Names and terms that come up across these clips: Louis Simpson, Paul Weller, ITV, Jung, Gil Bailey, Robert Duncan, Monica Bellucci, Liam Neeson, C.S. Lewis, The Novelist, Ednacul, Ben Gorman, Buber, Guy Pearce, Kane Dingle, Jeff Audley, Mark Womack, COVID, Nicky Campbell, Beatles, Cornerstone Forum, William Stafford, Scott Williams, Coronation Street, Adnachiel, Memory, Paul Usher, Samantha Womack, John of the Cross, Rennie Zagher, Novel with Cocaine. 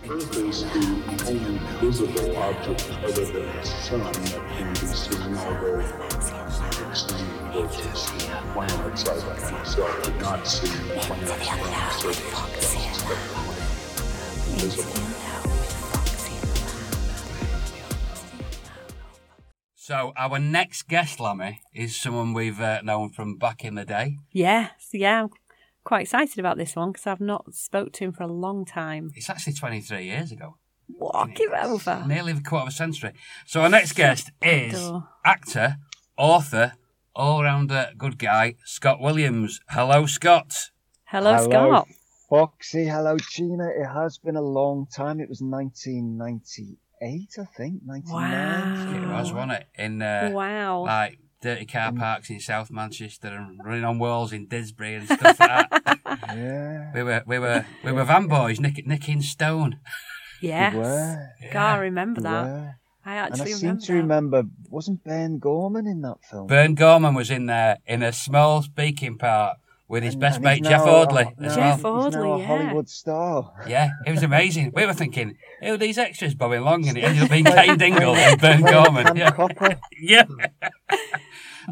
The Earth is the only visible object other than the sun that can be seen, although planets I myself did not see planets around the surface that were visible. So our next guest, Lammy, is someone we've known from back in the day. Yes, yeah. Quite excited about this one because I've not spoke to him for a long time. It's actually 23 years ago. What? Give it over. Nearly a quarter of a century. So our next guest is actor, author, all-rounder, good guy, Scott Williams. Hello, Scott. Hello, Scott. Foxy, hello, Gina. It has been a long time. It was 1998, I think, 1999. Wow. It was, wasn't it? In, wow. Like, dirty car parks in South Manchester and running on walls in Didsbury and stuff like that. Yeah. We were van boys, nicking stone. Yes. We were. Yeah. God, I remember that. Were. I actually remember. I seem to remember, wasn't Ben Gorman in that film? Ben Gorman was in there in a small speaking part with his best mate Jeff Audley. He's now a Hollywood star. Yeah, it was amazing. We were thinking, who are these extras bobbing along? And it ended up being Kane Dingle and Ben Gorman. Yeah. Yeah.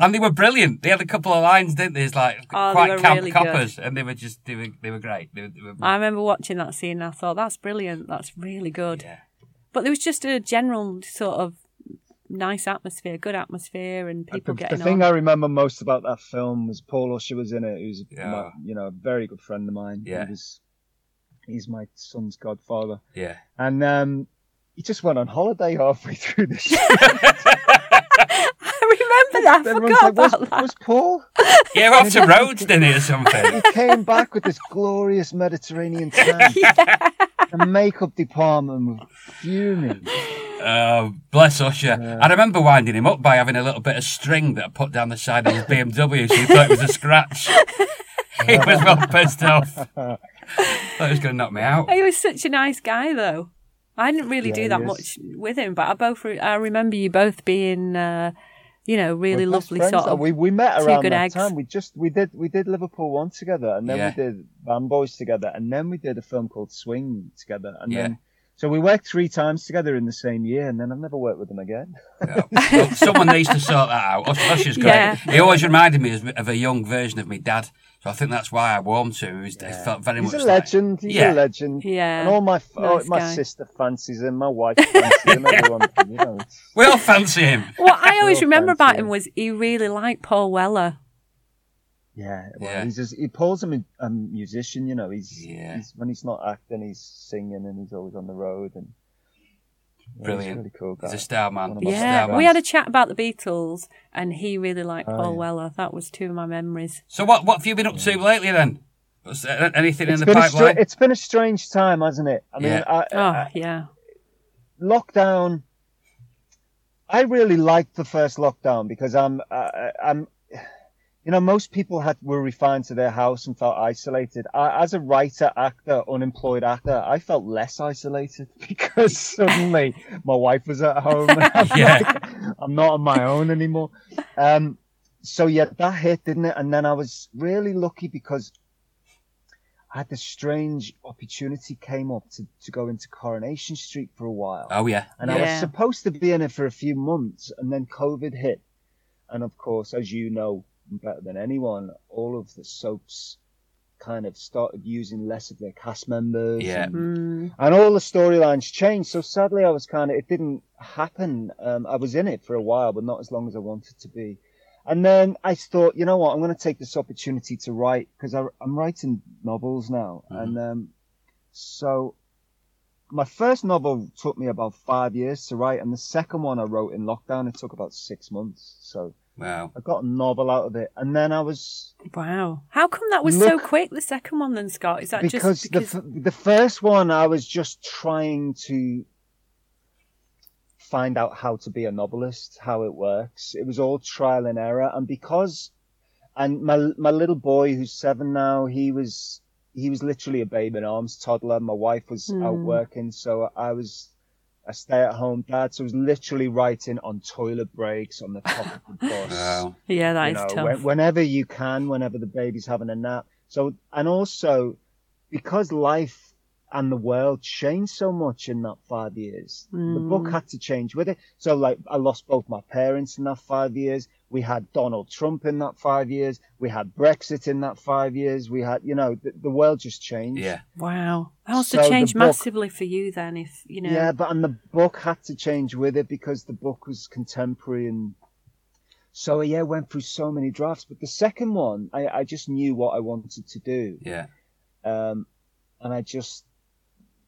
And they were brilliant. They had a couple of lines, didn't they? It's like quite camp really coppers, good. And they were just they were great. They were I remember watching that scene and I thought, that's brilliant. That's really good. Yeah. But there was just a general sort of nice atmosphere, good atmosphere, and people getting on. The thing I remember most about that film was Paul Usher was in it. Who's a very good friend of mine. Yeah. He's my son's godfather. Yeah, and he just went on holiday halfway through the show. I forgot about that. Was Paul? Yeah, off to Rhodes, didn't he, or something? He came back with this glorious Mediterranean tan. Yeah. The makeup department was fuming. Oh, bless Usher. I remember winding him up by having a little bit of string that I put down the side of his BMW so he thought it was a scratch. He was well pissed off. Thought he was going to knock me out. He was such a nice guy, though. I didn't really do that much with him, but I remember you both being... really lovely friends, sort of. We met around that time. We did Liverpool One together, and then we did Van Boys together, and then we did a film called Swing together, and then so we worked 3 times together in the same year, and then I've never worked with them again. Yeah. Well, someone needs to sort that out. Usher's great. Yeah. He always reminded me of a young version of my dad, so I think that's why I warmed to him. He felt very much. He's a legend. Like... He's a legend. Yeah. And all my my sister fancies him. My wife fancies him. Everyone, we all fancy him. What I always remember about him was he really liked Paul Weller. Yeah, well, Paul's a musician, you know. He's when he's not acting, he's singing, and he's always on the road. And brilliant, he's really cool guy. He's a star man. Yeah, we had a chat about the Beatles, and he really liked Paul Weller. That was 2 of my memories. So, what have you been up to lately then? Anything in the pipeline? It's been a strange time, hasn't it? I mean, lockdown. I really liked the first lockdown because I'm. You know, most people were confined to their house and felt isolated. As a writer, actor, unemployed actor, I felt less isolated because suddenly my wife was at home. I'm not on my own anymore. That hit, didn't it? And then I was really lucky because I had this strange opportunity came up to go into Coronation Street for a while. Oh, yeah. And I was supposed to be in it for a few months, and then COVID hit. And, of course, as you know, better than anyone, all of the soaps kind of started using less of their cast members and all the storylines changed, so sadly I was it didn't happen. I was in it for a while but not as long as I wanted to be, and then I thought, you know what, I'm going to take this opportunity to write because I'm writing novels now. And so my first novel took me about 5 years to write, and the second one I wrote in lockdown, it took about 6 months. So wow. I got a novel out of it, and then I was... Wow. How come that was so quick, the second one then, Scott? Is that because... the first one, I was just trying to find out how to be a novelist, how it works. It was all trial and error, and because... And my little boy, who's 7 now, he was literally a babe in arms, toddler. My wife was out working, so I was... a stay-at-home dad, so I was literally writing on toilet breaks, on the top of the bus. Wow. Yeah, that is tough. Whenever you can, whenever the baby's having a nap. So, and also, because life and the world changed so much in that 5 years. Mm. The book had to change with it. So, like, I lost both my parents in that 5 years. We had Donald Trump in that 5 years. We had Brexit in that 5 years. We had, you know, the world just changed. Yeah. Wow. That must have changed massively for you then, if, you know. Yeah, but, and the book had to change with it because the book was contemporary. And so, yeah, went through so many drafts. But the second one, I just knew what I wanted to do. Yeah. And I just,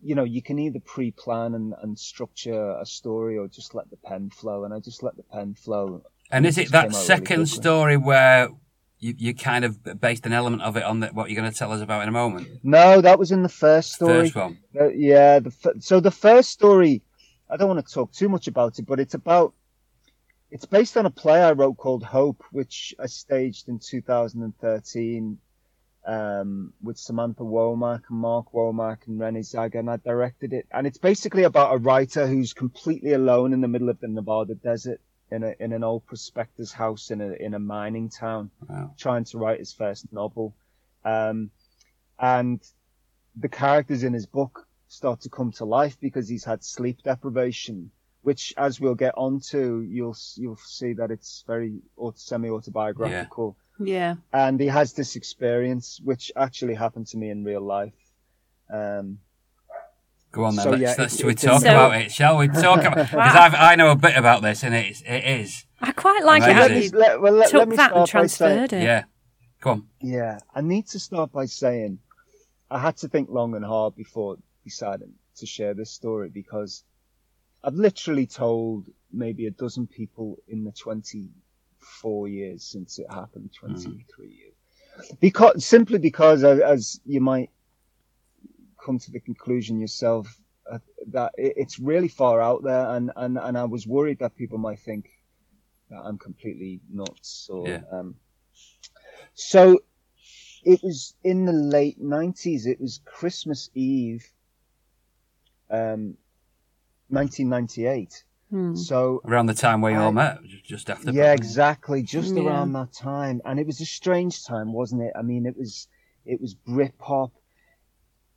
you know, you can either pre-plan and structure a story or just let the pen flow. And I just let the pen flow. And is it that second really story where you kind of based an element of it on what you're going to tell us about in a moment? No, that was in the first story. First one. Yeah. So the first story, I don't want to talk too much about it, but it's based on a play I wrote called Hope, which I staged in 2013. With Samantha Womack and Mark Womack and Rennie Zagher, and I directed it. And it's basically about a writer who's completely alone in the middle of the Nevada desert in an old prospector's house in a mining town, wow, trying to write his first novel. And the characters in his book start to come to life because he's had sleep deprivation, which, as we'll get onto, you'll see that it's very semi-autobiographical. Yeah. Yeah. And he has this experience, which actually happened to me in real life. Go on then, shall we talk about it? Because I know a bit about this, and it is. I quite like it. Let me start and transfer it. Yeah, go on. Yeah, I need to start by saying I had to think long and hard before deciding to share this story, because I've literally told maybe a dozen people in the 24 years since it happened, 23 years, because as you might come to the conclusion yourself, that it's really far out there, and I was worried that people might think that I'm completely nuts. Or yeah. So it was in the late 90s. It was Christmas Eve, 1998. So around the time where you all met, just after. Yeah, exactly. Just around that time. And it was a strange time, wasn't it? I mean, it was Britpop.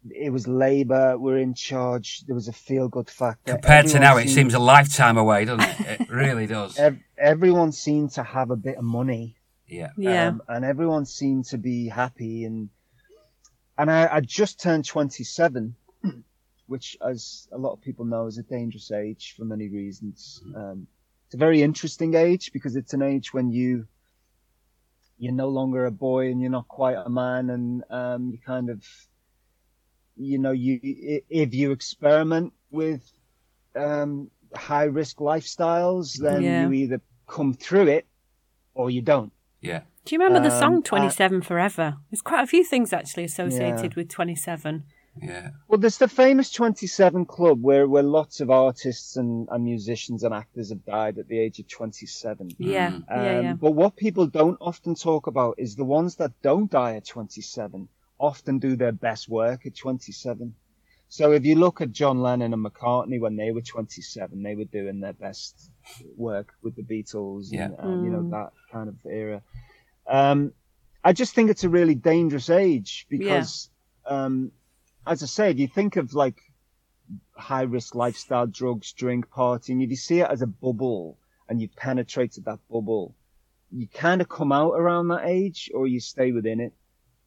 It was Labour were in charge. There was a feel-good factor. Compared to now, it seems a lifetime away, doesn't it? It really does. Everyone seemed to have a bit of money. Yeah. Yeah. And everyone seemed to be happy. And I just turned 27. Which, as a lot of people know, is a dangerous age for many reasons. It's a very interesting age because it's an age when you're no longer a boy and you're not quite a man, and you kind of, you know, if you experiment with high risk lifestyles, then you either come through it or you don't. Yeah. Do you remember the song 27 Forever? There's quite a few things actually associated with 27. Yeah. Well, there's the famous 27 Club where lots of artists and musicians and actors have died at the age of 27. Yeah. But what people don't often talk about is the ones that don't die at 27 often do their best work at 27. So if you look at John Lennon and McCartney, when they were 27, they were doing their best work with the Beatles and you know, that kind of era. I just think it's a really dangerous age because... as I say, if you think of like high-risk lifestyle, drugs, drink, partying, if you see it as a bubble and you've penetrated that bubble, you kind of come out around that age or you stay within it,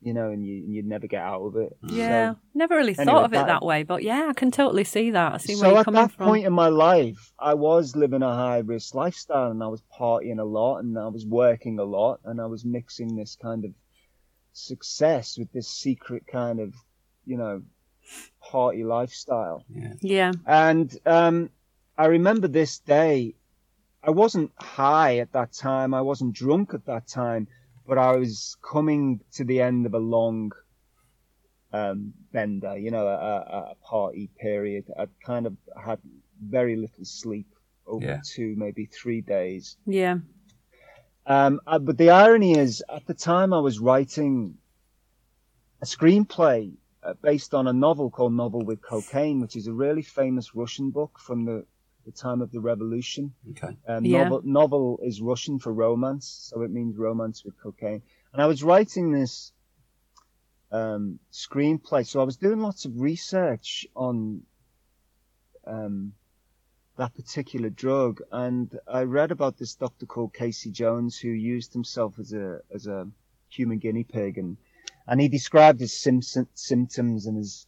you know, and you never get out of it. Yeah, so, never really thought of it that way, but yeah, I can totally see that. I see where you're coming from. So at that point in my life, I was living a high-risk lifestyle and I was partying a lot and I was working a lot and I was mixing this kind of success with this secret kind of, you know, party lifestyle. Yeah. Yeah. And I remember this day. I wasn't high at that time. I wasn't drunk at that time, but I was coming to the end of a long bender, you know, a party period. I'd kind of had very little sleep over 2, maybe 3 days. Yeah. But the irony is, at the time I was writing a screenplay based on a novel called Novel with Cocaine, which is a really famous Russian book from the time of the revolution. Okay. Novel is Russian for romance, so it means romance with cocaine. And I was writing this screenplay. So I was doing lots of research on that particular drug, and I read about this doctor called Casey Jones who used himself as a human guinea pig, and he described his symptoms and his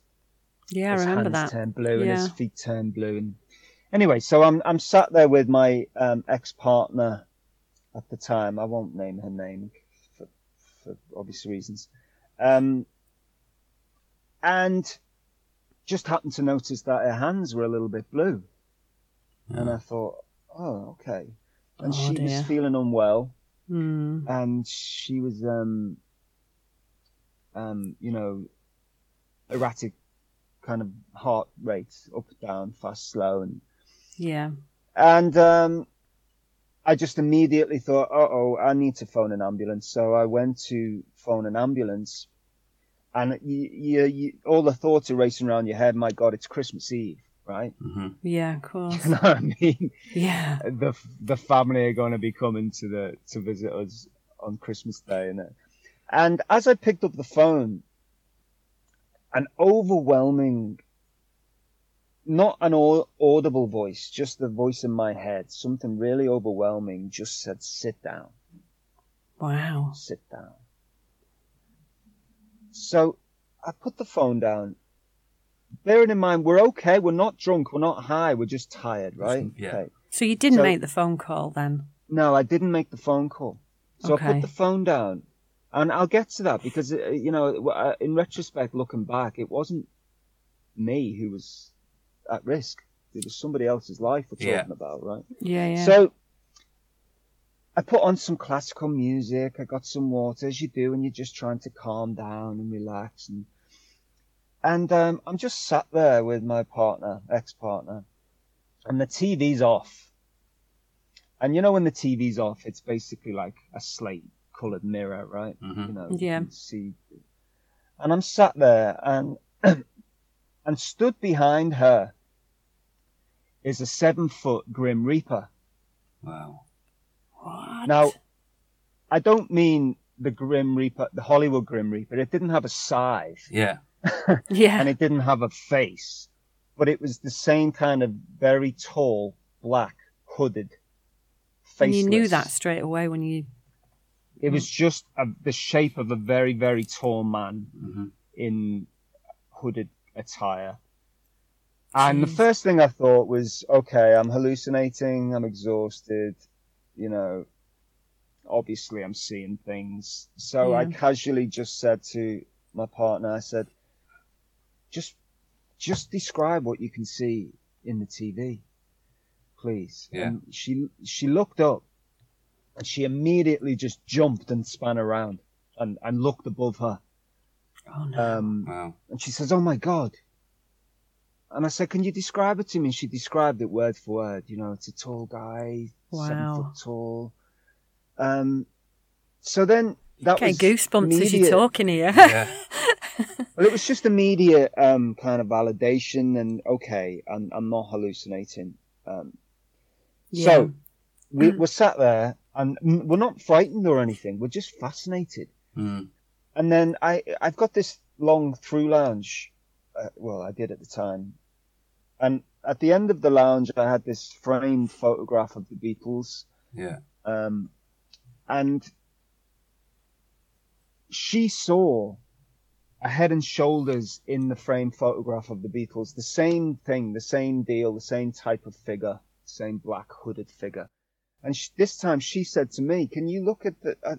his hands turned blue and his feet turned blue. And anyway, so I'm sat there with my ex-partner at the time. I won't name her name for obvious reasons. And just happened to notice that her hands were a little bit blue. Mm. And I thought, oh, okay. And she was feeling unwell. Mm. And she was, erratic kind of heart rate, up, down, fast, slow. And I just immediately thought, I need to phone an ambulance. So I went to phone an ambulance, and you all the thoughts are racing around your head. My God, it's Christmas Eve, right? Mm-hmm. Yeah, of course. You know what I mean? Yeah. The family are going to be coming to visit us on Christmas Day, and as I picked up the phone, an overwhelming, not an audible voice, just the voice in my head, something really overwhelming, just said, sit down. Wow. Sit down. So I put the phone down. Bearing in mind, we're okay. We're not drunk. We're not high. We're just tired, right? Yeah. Okay. So you didn't make the phone call then? No, I didn't make the phone call. So okay. I put the phone down. And I'll get to that because, in retrospect, looking back, it wasn't me who was at risk. It was somebody else's life we're talking about, right? Yeah, yeah. So I put on some classical music. I got some water, as you do, and you're just trying to calm down and relax. And I'm just sat there with my partner, ex-partner, and the TV's off. And when the TV's off, it's basically like a slate-coloured mirror, right? Mm-hmm. You can see. And I'm sat there, and stood behind her is a 7-foot Grim Reaper. Wow. What? Now, I don't mean the Grim Reaper, the Hollywood Grim Reaper. It didn't have a scythe. Yeah. And it didn't have a face. But it was the same kind of very tall, black, hooded, faceless. And you knew that straight away when you... It was just the shape of a very, very tall man in hooded attire. And the first thing I thought was, okay, I'm hallucinating, I'm exhausted, obviously I'm seeing things. So I casually just said to my partner, I said, just describe what you can see in the TV, please. Yeah. And she looked up and she immediately just jumped and span around and looked above her. Oh, no. Wow. And she says, oh, my God. And I said, can you describe it to me? And she described it word for word. It's a tall guy, 7 foot tall. So then that was goosebumps immediate. As you're talking here. Yeah. Well, it was just immediate kind of validation and, okay, I'm not hallucinating. So we're sat there and we're not frightened or anything. We're just fascinated. Mm. And then I've got this long through lounge. I did at the time. And at the end of the lounge, I had this framed photograph of the Beatles. Yeah. And she saw a head and shoulders in the framed photograph of the Beatles. The same thing, the same deal, the same type of figure, same black hooded figure. And this time she said to me, can you look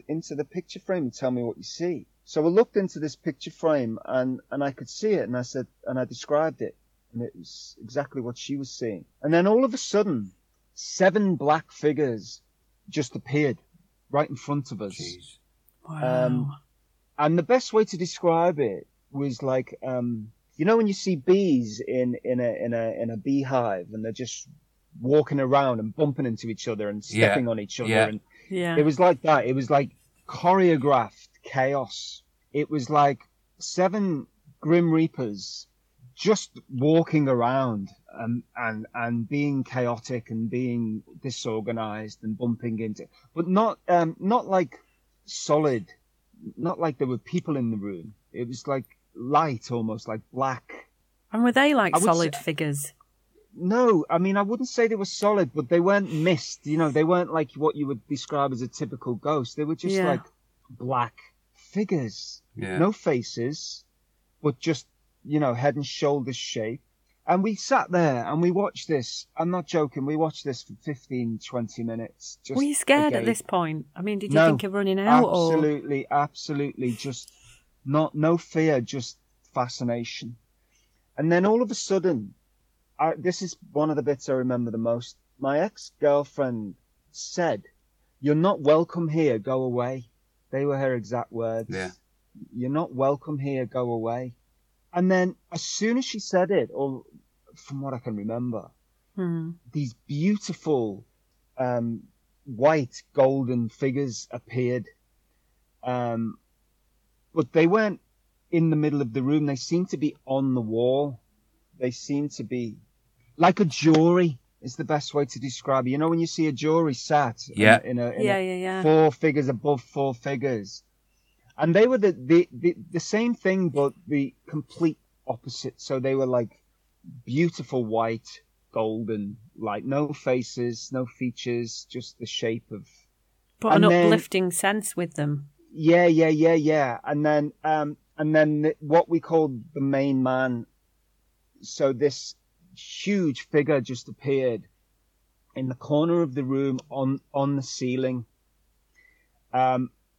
into the picture frame and tell me what you see? So I looked into this picture frame and I could see it. And I said, and I described it. And it was exactly what she was seeing. And then all of a sudden, 7 black figures just appeared right in front of us. Jeez. Wow. And the best way to describe it was like, when you see bees in a beehive and they're just walking around and bumping into each other and stepping on each other. Yeah. And it was like that. It was like choreographed chaos. It was like 7 Grim Reapers just walking around and being chaotic and being disorganized and bumping into, but not like solid, not like there were people in the room. It was like light, almost like black. And were they like solid figures? No, I mean, I wouldn't say they were solid, but they weren't mist. You know, they weren't like what you would describe as a typical ghost. They were just like black figures. Yeah. No faces, but just, you know, head and shoulders shape. And we sat there and we watched this. I'm not joking. We watched this for 15, 20 minutes. Just were you scared at this point? I mean, did you think of running out? Absolutely, or? Absolutely. Just no fear, just fascination. And then all of a sudden, this is one of the bits I remember the most. My ex-girlfriend said, "You're not welcome here, go away." They were her exact words. Yeah. "You're not welcome here, go away." And then as soon as she said it, or from what I can remember, these beautiful white golden figures appeared. But they weren't in the middle of the room. They seemed to be on the wall. They seemed to be like a jury is the best way to describe it. You know, when you see a jury sat in four figures above four figures. And they were the same thing, but the complete opposite. So they were like beautiful white, golden, like no faces, no features, just the shape of... But an uplifting sense with them. Yeah. And then what we called the main man. So this huge figure just appeared in the corner of the room on the ceiling.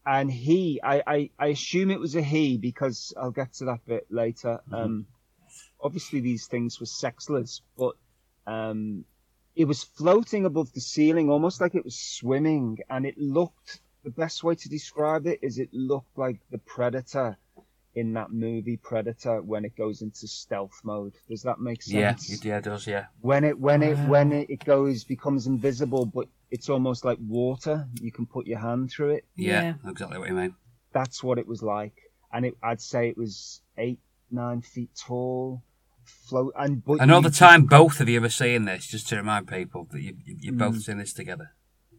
And he, I assume it was a he, because I'll get to that bit later. Obviously, these things were sexless, but it was floating above the ceiling, almost like it was swimming. And it looked, the best way to describe it is it looked like the Predator in that movie Predator when it goes into stealth mode. Does that make sense? Yeah, it does, yeah. When it goes, becomes invisible, but it's almost like water. You can put your hand through it. Yeah, exactly what you mean. That's what it was like. And I'd say it was 8-9 feet tall. Float. And all the time, both of you were seeing this, just to remind people that you're both seeing this together.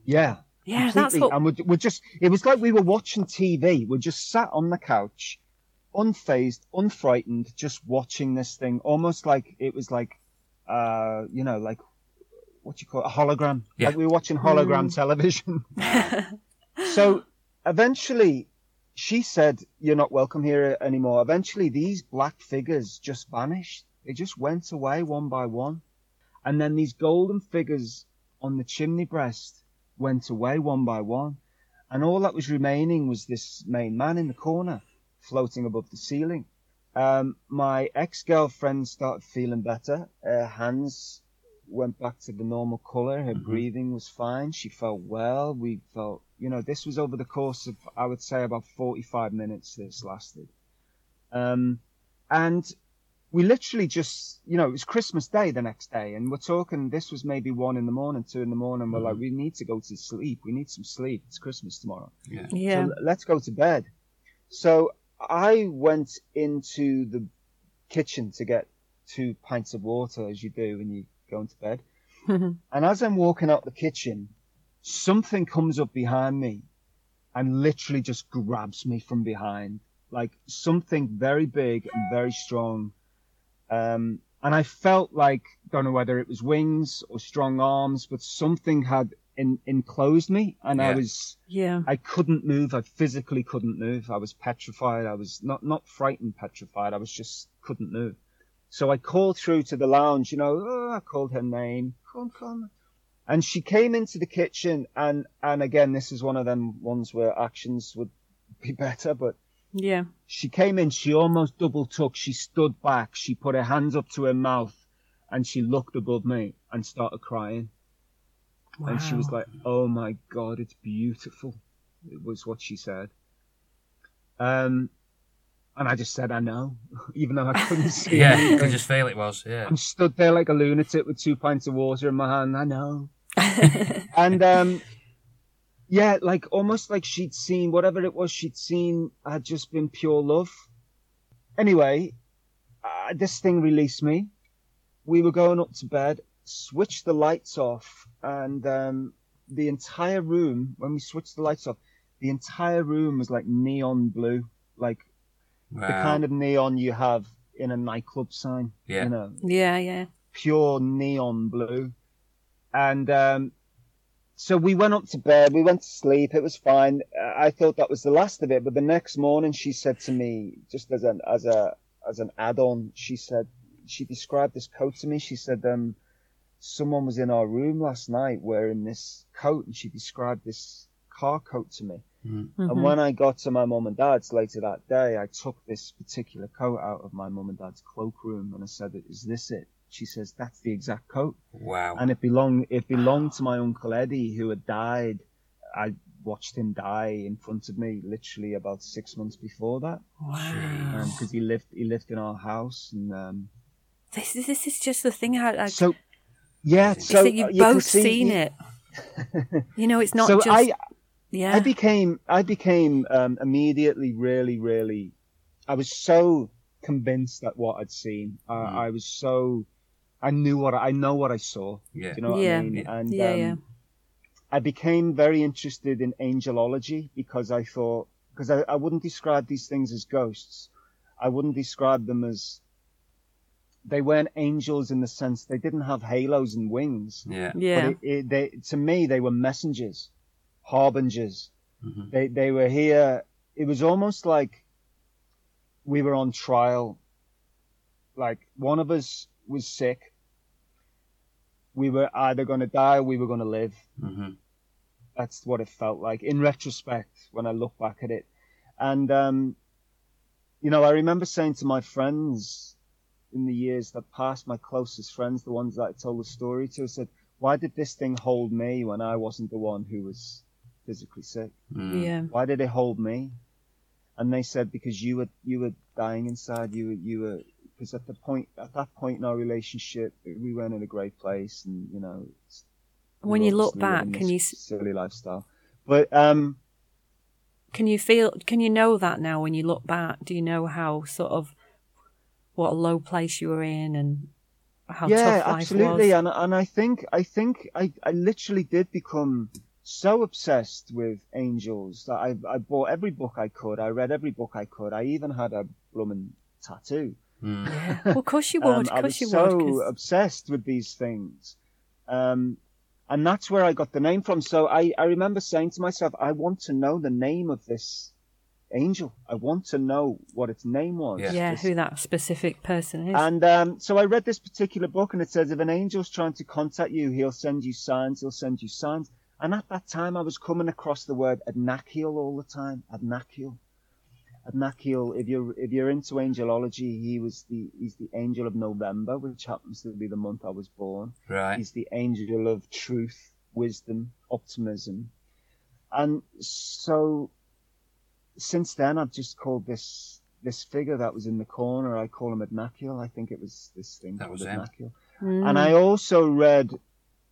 Yeah, completely. That's what... And we're just... It was like we were watching TV. We're just sat on the couch, unfazed, unfrightened, just watching this thing. Almost like it was like, you know, like... What do you call it? A hologram. Yeah. Like we were watching hologram television. So eventually she said, "You're not welcome here anymore." Eventually these black figures just vanished. They just went away one by one. And then these golden figures on the chimney breast went away one by one. And all that was remaining was this main man in the corner floating above the ceiling. My ex-girlfriend started feeling better. Her hands went back to the normal colour. Her breathing was fine. She felt well. We felt, you know, this was over the course of, I would say, about 45 minutes this lasted. And we literally just, you know, it was Christmas Day the next day. And we're talking, this was maybe 1 in the morning, 2 in the morning. We're like, we need to go to sleep. We need some sleep. It's Christmas tomorrow. Yeah. So let's go to bed. So I went into the kitchen to get 2 pints of water, as you do when you going to bed. And as I'm walking out the kitchen, something comes up behind me and literally just grabs me from behind, like something very big and very strong. And I felt like, don't know whether it was wings or strong arms, but something had enclosed me. And I couldn't move. I physically couldn't move. I was petrified. I was not frightened, petrified. I was just couldn't move. So I called through to the lounge, you know, I called her name, come. And she came into the kitchen. And again, this is one of them ones where actions would be better. But yeah, she came in, she almost double took. She stood back. She put her hands up to her mouth and she looked above me and started crying. Wow. And she was like, "Oh, my God, it's beautiful." It was what she said. And I just said, "I know," even though I couldn't see. You could just feel it was. Yeah. I'm stood there like a lunatic with 2 pints of water in my hand. I know. And like almost like she'd seen whatever it was she'd seen had just been pure love. Anyway, this thing released me. We were going up to bed, switched the lights off, and the entire room, when we switched the lights off, the entire room was like neon blue, like. Wow. The kind of neon you have in a nightclub sign. Yeah. You know? Yeah, yeah. Pure neon blue. And so we went up to bed. We went to sleep. It was fine. I thought that was the last of it. But the next morning, she said to me, just as an add-on, she said, she described this coat to me. She said, someone was in our room last night wearing this coat, and she described this car coat to me. Mm-hmm. And when I got to my mum and dad's later that day, I took this particular coat out of my mum and dad's cloakroom, and I said, is this it? She says, that's the exact coat. Wow. And it belonged to my Uncle Eddie, who had died. I watched him die in front of me literally about 6 months before that. Wow. Because he lived in our house. And this is just the thing. So you've both seen it. You know, it's not so just... Yeah. I became immediately really, really... I was so convinced that what I'd seen. I was so... I know what I saw. Yeah. Do you know what I mean? Yeah. And, I became very interested in angelology because I thought... Because I wouldn't describe these things as ghosts. I wouldn't describe them as... They weren't angels in the sense they didn't have halos and wings. Yeah. Yeah. But to me, they were messengers. Harbingers. Mm-hmm. They were here. It was almost like we were on trial. Like one of us was sick. We were either going to die or we were going to live. Mm-hmm. That's what it felt like in retrospect when I look back at it. And, you know, I remember saying to my friends in the years that passed, my closest friends, the ones that I told the story to, I said, why did this thing hold me when I wasn't the one who was physically sick? Mm. Yeah. Why did it hold me? And they said, because you were dying inside. You were because at that point in our relationship, we weren't in a great place, and you know. When you look back, can you silly lifestyle? But can you know that now? When you look back, do you know how sort of what a low place you were in and how tough life absolutely was? And I think I literally did become so obsessed with angels that I bought every book I could. I read every book I could. I even had a blooming tattoo. Mm. Yeah. Well, of course you would. Obsessed with these things. And that's where I got the name from. So I remember saying to myself, I want to know the name of this angel. I want to know what its name was. Who that specific person is. And so I read this particular book, and it says, if an angel's trying to contact you, he'll send you signs. And at that time I was coming across the word Adnachiel all the time. Adnachiel, if you're into angelology, he's the angel of November, which happens to be the month I was born. Right. He's the angel of truth, wisdom, optimism. And so since then, I've just called this figure that was in the corner, I call him Adnachiel. I think it was this thing that was Adnachiel. Mm. And I also read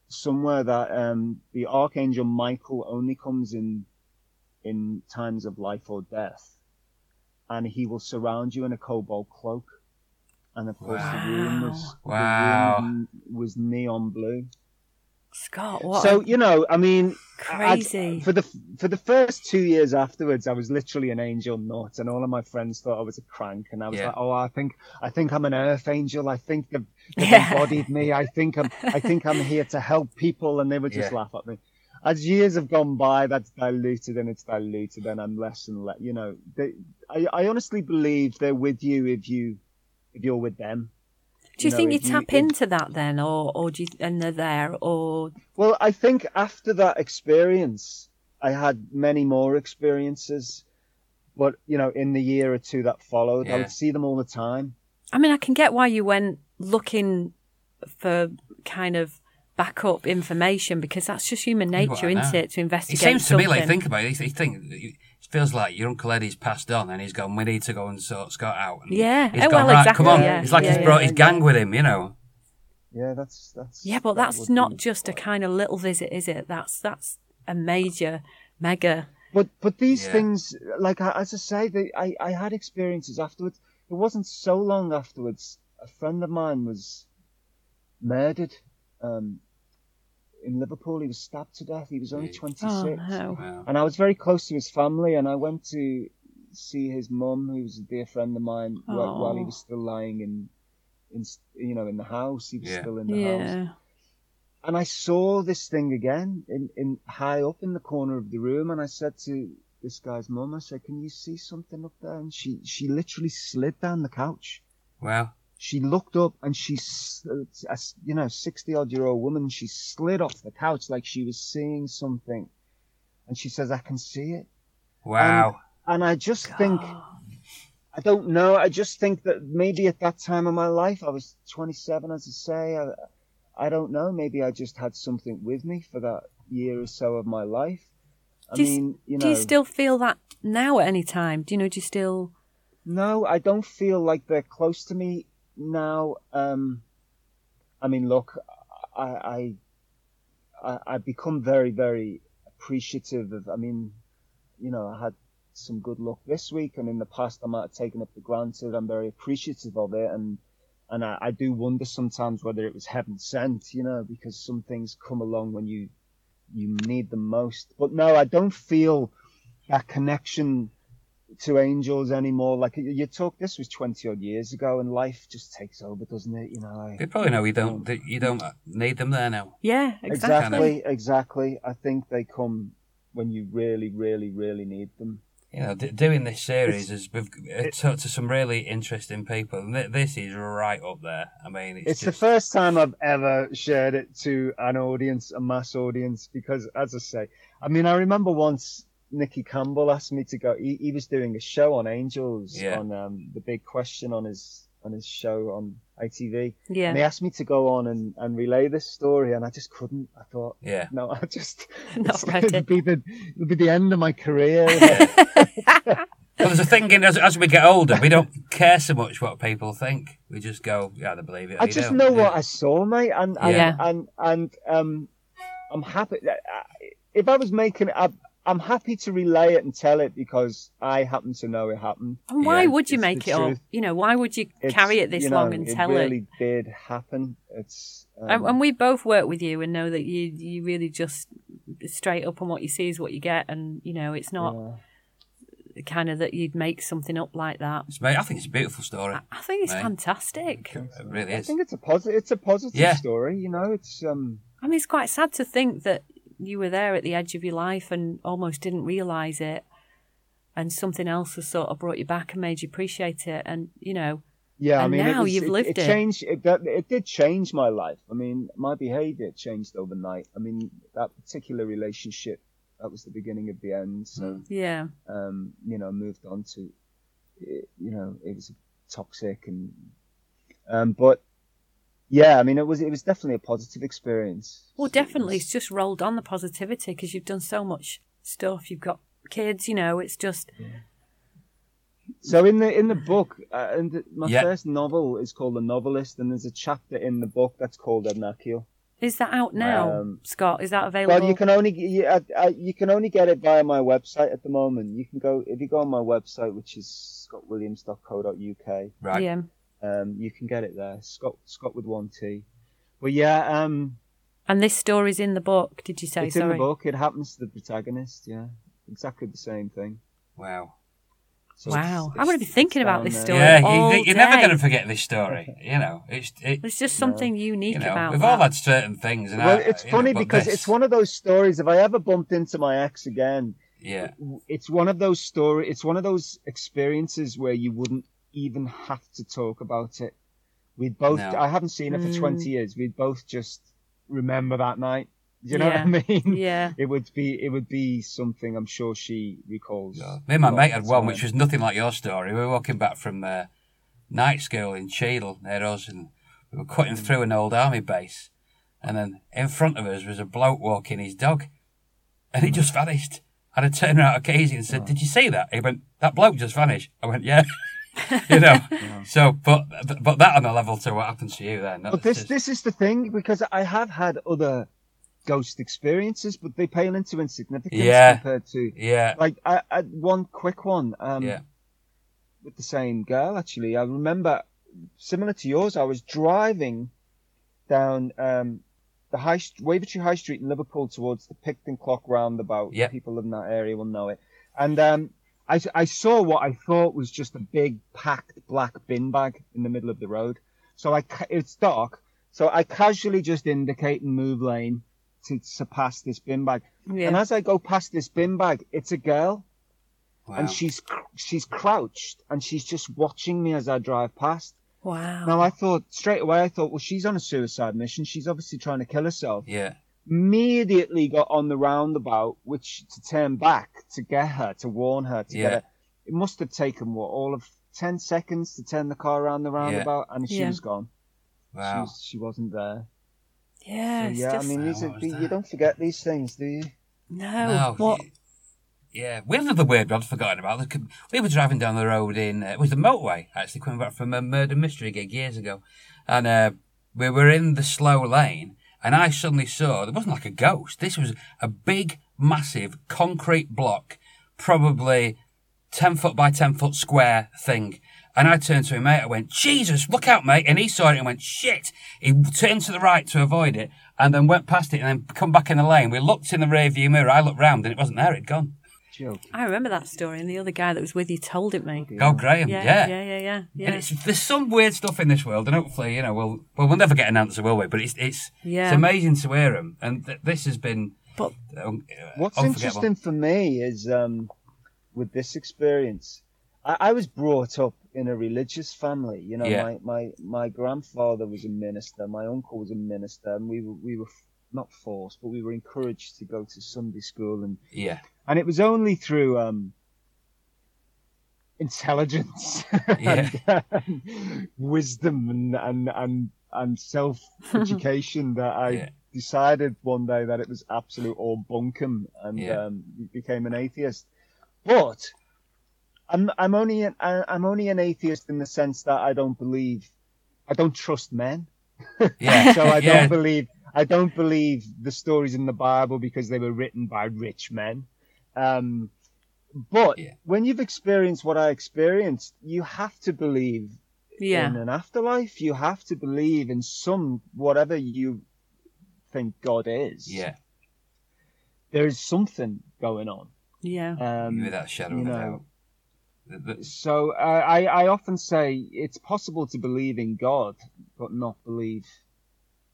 somewhere that the Archangel Michael only comes in times of life or death, and he will surround you in a cobalt cloak. And of course, the room was neon blue. Scott, what? So, you know, I mean, crazy. For the first 2 years afterwards, I was literally an angel nut, and all of my friends thought I was a crank, and I was like, oh, I think I'm an earth angel. I think they've embodied me. I think I'm here to help people, and they would just laugh at me. As years have gone by, that's diluted and it's diluted, and I'm less and less. You know, I honestly believe they're with you if you're with them. Do you think you tap into that then, or do you, and they're there, or? Well, I think after that experience, I had many more experiences, but you know, in the year or two that followed, I would see them all the time. I mean, I can get why you went looking for kind of backup information, because that's just human nature, isn't it? To investigate. It seems something. To me, like, think about it. You think it feels like your Uncle Eddie's passed on, and he's gone, we need to go and sort Scott out. And he's gone, right, exactly. Come on. Yeah. It's like he's brought his gang with him, you know. Yeah, that's. Yeah, but that's not just a kind of little visit, is it? That's a major, mega. But these things, like as I say, I had experiences afterwards. It wasn't so long afterwards. A friend of mine was murdered. In Liverpool, he was stabbed to death. He was only 26. Oh, no. Wow. And I was very close to his family, and I went to see his mum, who was a dear friend of mine, while he was still lying in you know, in the house. He was still in the house. And I saw this thing again in high up in the corner of the room, and I said to this guy's mum, I said, "Can you see something up there?" And she literally slid down the couch. Wow. She looked up, and she's, you know, 60-odd-year-old woman. She slid off the couch like she was seeing something. And she says, "I can see it." Wow. And I just think, I don't know, I just think that maybe at that time of my life, I was 27, as I say. I don't know. Maybe I just had something with me for that year or so of my life. Do you still feel that now at any time? Do you still... No, I don't feel like they're close to me now. I mean, look, I become very, very appreciative of, I mean, you know, I had some good luck this week, and in the past I might have taken it for granted. I'm very appreciative of it, and I do wonder sometimes whether it was heaven sent, you know, because some things come along when you need them most. But no, I don't feel that connection to angels anymore. Like you talk, this was 20-odd years ago, and life just takes over, doesn't it? You know, they probably know you don't need them there now. Yeah, exactly. I think they come when you really, really, really need them. You know, doing this series we've talked to some really interesting people, and this is right up there. I mean, it's just... the first time I've ever shared it to an audience, a mass audience, because, as I say, I mean, I remember once Nicky Campbell asked me to go. He was doing a show on angels on The Big Question on his show on ITV. Yeah. And he asked me to go on and relay this story, and I just couldn't. I thought, no, I just it'll be the end of my career. Well, there's a thinking as we get older, we don't care so much what people think. We just go, yeah, they believe it. I just know what I saw, mate, and I'm happy. If I was making it up, I'm happy to relay it and tell it because I happen to know it happened. And why would you make it up? You know, why would you carry it this long and tell it? It really did happen. It's and we both work with you and know that you really just straight up on what you see is what you get, and you know it's not kind of that you'd make something up like that. I think it's a beautiful story. I think it's fantastic. It really is. I think it's a positive story. You know, it's. I mean, it's quite sad to think that you were there at the edge of your life and almost didn't realise it, and something else has sort of brought you back and made you appreciate it. And, you know, I mean, now you've lived it. It did change my life. I mean, my behaviour changed overnight. I mean, that particular relationship, that was the beginning of the end. So, you know, moved on to, you know, it was toxic and, but, yeah, I mean, it was definitely a positive experience. Well, definitely. It's just rolled on the positivity because you've done so much stuff. You've got kids, you know, it's just... Yeah. So in the book, my first novel is called The Novelist, and there's a chapter in the book that's called Ednacul. Is that out now, Scott? Is that available? Well, you can only get it via my website at the moment. You can go, if you go on my website, which is scottwilliams.co.uk. Right. Yeah. You can get it there, Scott with one T. Well, yeah. And this story's in the book, did you say? It's in the book. It happens to the protagonist. Yeah, exactly the same thing. Wow. So I'm going to be thinking about this story. Yeah, you're never going to forget this story. You know, it's just something unique about. We've all had certain things. And it's funny because it's one of those stories. If I ever bumped into my ex again, it's one of those stories. It's one of those experiences where you wouldn't even have to talk about it. We'd both I haven't seen her for 20 years. We'd both just remember that night. Do you know what I mean? Yeah. It would be something I'm sure she recalls. Yeah. Me and my mate had one which was nothing like your story. We were walking back from night school in Cheadle near us, and we were cutting through an old army base, and then in front of us was a bloke walking his dog, and it just vanished. And I turned around at Casey and said, "Did you see that?" He went, "That bloke just vanished." I went, "Yeah." You know, so but that on a level to what happens to you then. But this is the thing, because I have had other ghost experiences, but they pale into insignificance compared to like I one quick one with the same girl actually. I remember, similar to yours, I was driving down the Wavertree High Street in Liverpool towards the Picton Clock roundabout. People in that area will know it, and I saw what I thought was just a big packed black bin bag in the middle of the road. So it's dark. So I casually just indicate and move lane to surpass this bin bag. Yeah. And as I go past this bin bag, it's a girl. Wow. And she's crouched and she's just watching me as I drive past. Wow. Now, I thought, well, she's on a suicide mission. She's obviously trying to kill herself. Yeah. Immediately got on the roundabout, which to turn back to get her, to warn her, to get her. It must have taken, all of 10 seconds to turn the car around the roundabout, and she was gone. Wow. She wasn't there. Yeah. So, yeah, you don't forget these things, do you? No. What? Yeah, we have another weird one I'd forgotten about. We were driving down the road it was the motorway, actually, coming back from a murder mystery gig years ago. And we were in the slow lane, and I suddenly saw, there wasn't like a ghost. This was a big, massive concrete block, probably 10 foot by 10 foot square thing. And I turned to him, mate, I went, Jesus, look out, mate. And he saw it and went, shit. He turned to the right to avoid it and then went past it and then come back in the lane. We looked in the rearview mirror. I looked round and it wasn't there. It had gone. I remember that story, and the other guy that was with you told it, mate. Oh, Graham, yeah. And there's some weird stuff in this world, and hopefully, we'll never get an answer, will we? But it's amazing to hear them, and this has been. But what's interesting for me is with this experience, I was brought up in a religious family. My grandfather was a minister, my uncle was a minister, and we were not forced, but we were encouraged to go to Sunday school, and and it was only through intelligence and wisdom and self-education that I decided one day that it was absolute all bunkum and became an atheist. But I'm only an atheist in the sense that I don't trust men. So I don't believe. I don't believe the stories in the Bible because they were written by rich men. But when you've experienced what I experienced, you have to believe in an afterlife. You have to believe in whatever you think God is. Yeah. There is something going on. Yeah. Without a shadow of a doubt. So I often say it's possible to believe in God, but not believe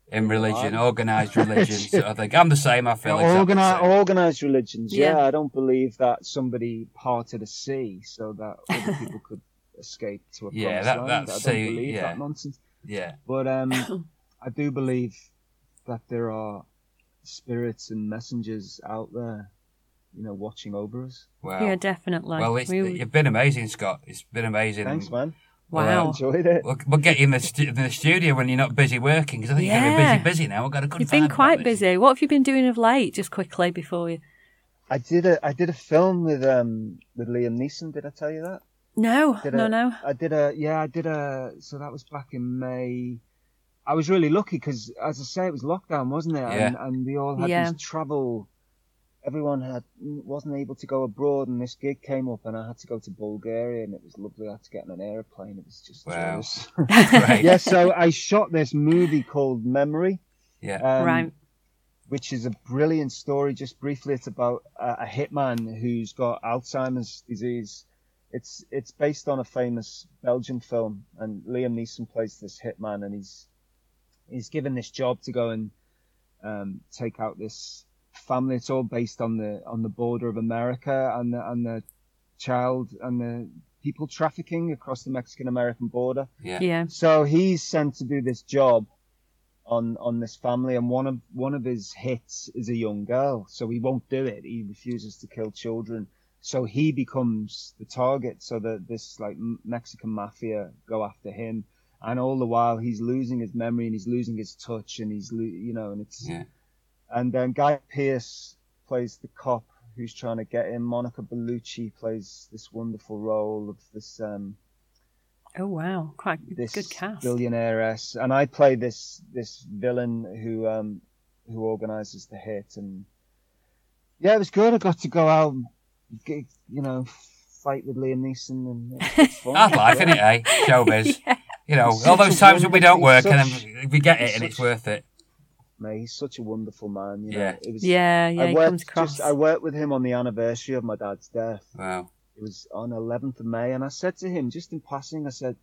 in religion, organised religion. So I think I'm the same. I feel exactly the same. Organised religions. Yeah, I don't believe that somebody parted a sea so that other people could escape to a promised land. I don't believe that nonsense. Yeah, but I do believe that there are spirits and messengers out there, watching over us. Wow. Yeah, definitely. Well, it's been amazing, Scott. It's been amazing. Thanks, man. Wow. I enjoyed it. We'll get you in the studio when you're not busy working, because I think you're going to be busy now. We've got a good time. You've been quite busy. What have you been doing of late, just quickly, before you... I did a film with Liam Neeson. Did I tell you that? No. So that was back in May. I was really lucky because, as I say, it was lockdown, wasn't it? Yeah. And we all had these travel... Everyone wasn't able to go abroad, and this gig came up, and I had to go to Bulgaria, and it was lovely. I had to get on an aeroplane. It was just jealous. Right. Yeah, so I shot this movie called Memory, which is a brilliant story. Just briefly, it's about a hitman who's got Alzheimer's disease. It's based on a famous Belgian film, and Liam Neeson plays this hitman, and he's given this job to go and take out this family. It's all based on the border of America and the child and the people trafficking across the Mexican-American border. So he's sent to do this job on this family, and one of his hits is a young girl, so he won't do it. He refuses to kill children, so he becomes the target, so that this Mexican mafia go after him, and all the while he's losing his memory and he's losing his touch, and And then Guy Pearce plays the cop who's trying to get in. Monica Bellucci plays this wonderful role of this. Quite this good cast. Billionairess, and I play this villain who organises the hit, and it was good. I got to go out, fight with Liam Neeson, and it was good fun. That's life, isn't it? Eh? Showbiz. Yeah. All those times when we don't work, and then we get it, and it's worth it. Mate, he's such a wonderful man. It was, he comes across. I worked with him on the anniversary of my dad's death. Wow. It was on 11th of May, and I said to him, just in passing, I said,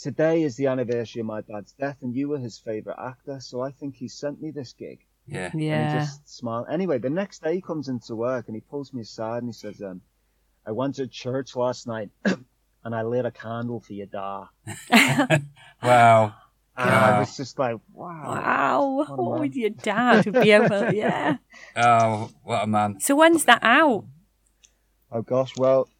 today is the anniversary of my dad's death, and you were his favourite actor, so I think he sent me this gig. Yeah. Yeah. And he just smiled. Anyway, the next day he comes into work, and he pulls me aside, and he says, I went to church last night, and I lit a candle for your dad. Wow. And I was just like, wow. What would your dad be able, yeah. Oh, what a man. So when's that out? Oh, gosh, well,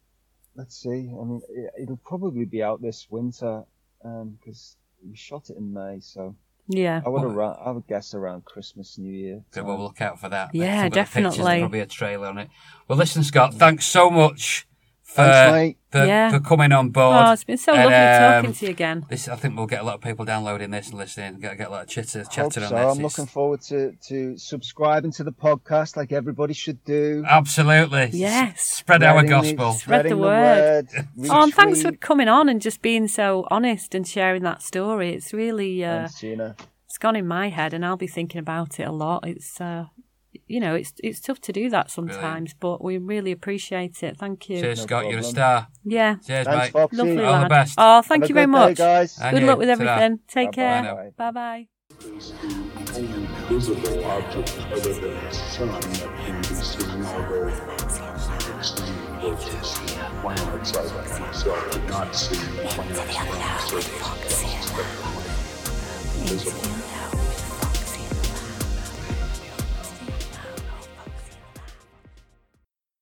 let's see. I mean, it'll probably be out this winter because we shot it in May, so yeah, I would guess around Christmas, New Year. So we'll look out for that. Yeah, definitely. There's probably a trailer on it. Well, listen, Scott, thanks so much for coming on board. Oh, it's been so lovely talking to you again. This, I think we'll get a lot of people downloading this and listening. Get a lot of chatter on this. I'm looking forward to subscribing to the podcast like everybody should do. Absolutely. Yes. Spread our gospel. Spread the word. And thanks for coming on and just being so honest and sharing that story. It's really... thanks, Gina. It's gone in my head and I'll be thinking about it a lot. It's... you know, it's tough to do that sometimes, but we really appreciate it. Thank you. Cheers, Scott. You're a star. Yeah. Cheers, mate. Lovely lad. All the best. Oh, thank you very much. Guys. Good luck with everything. Take care. Bye-bye.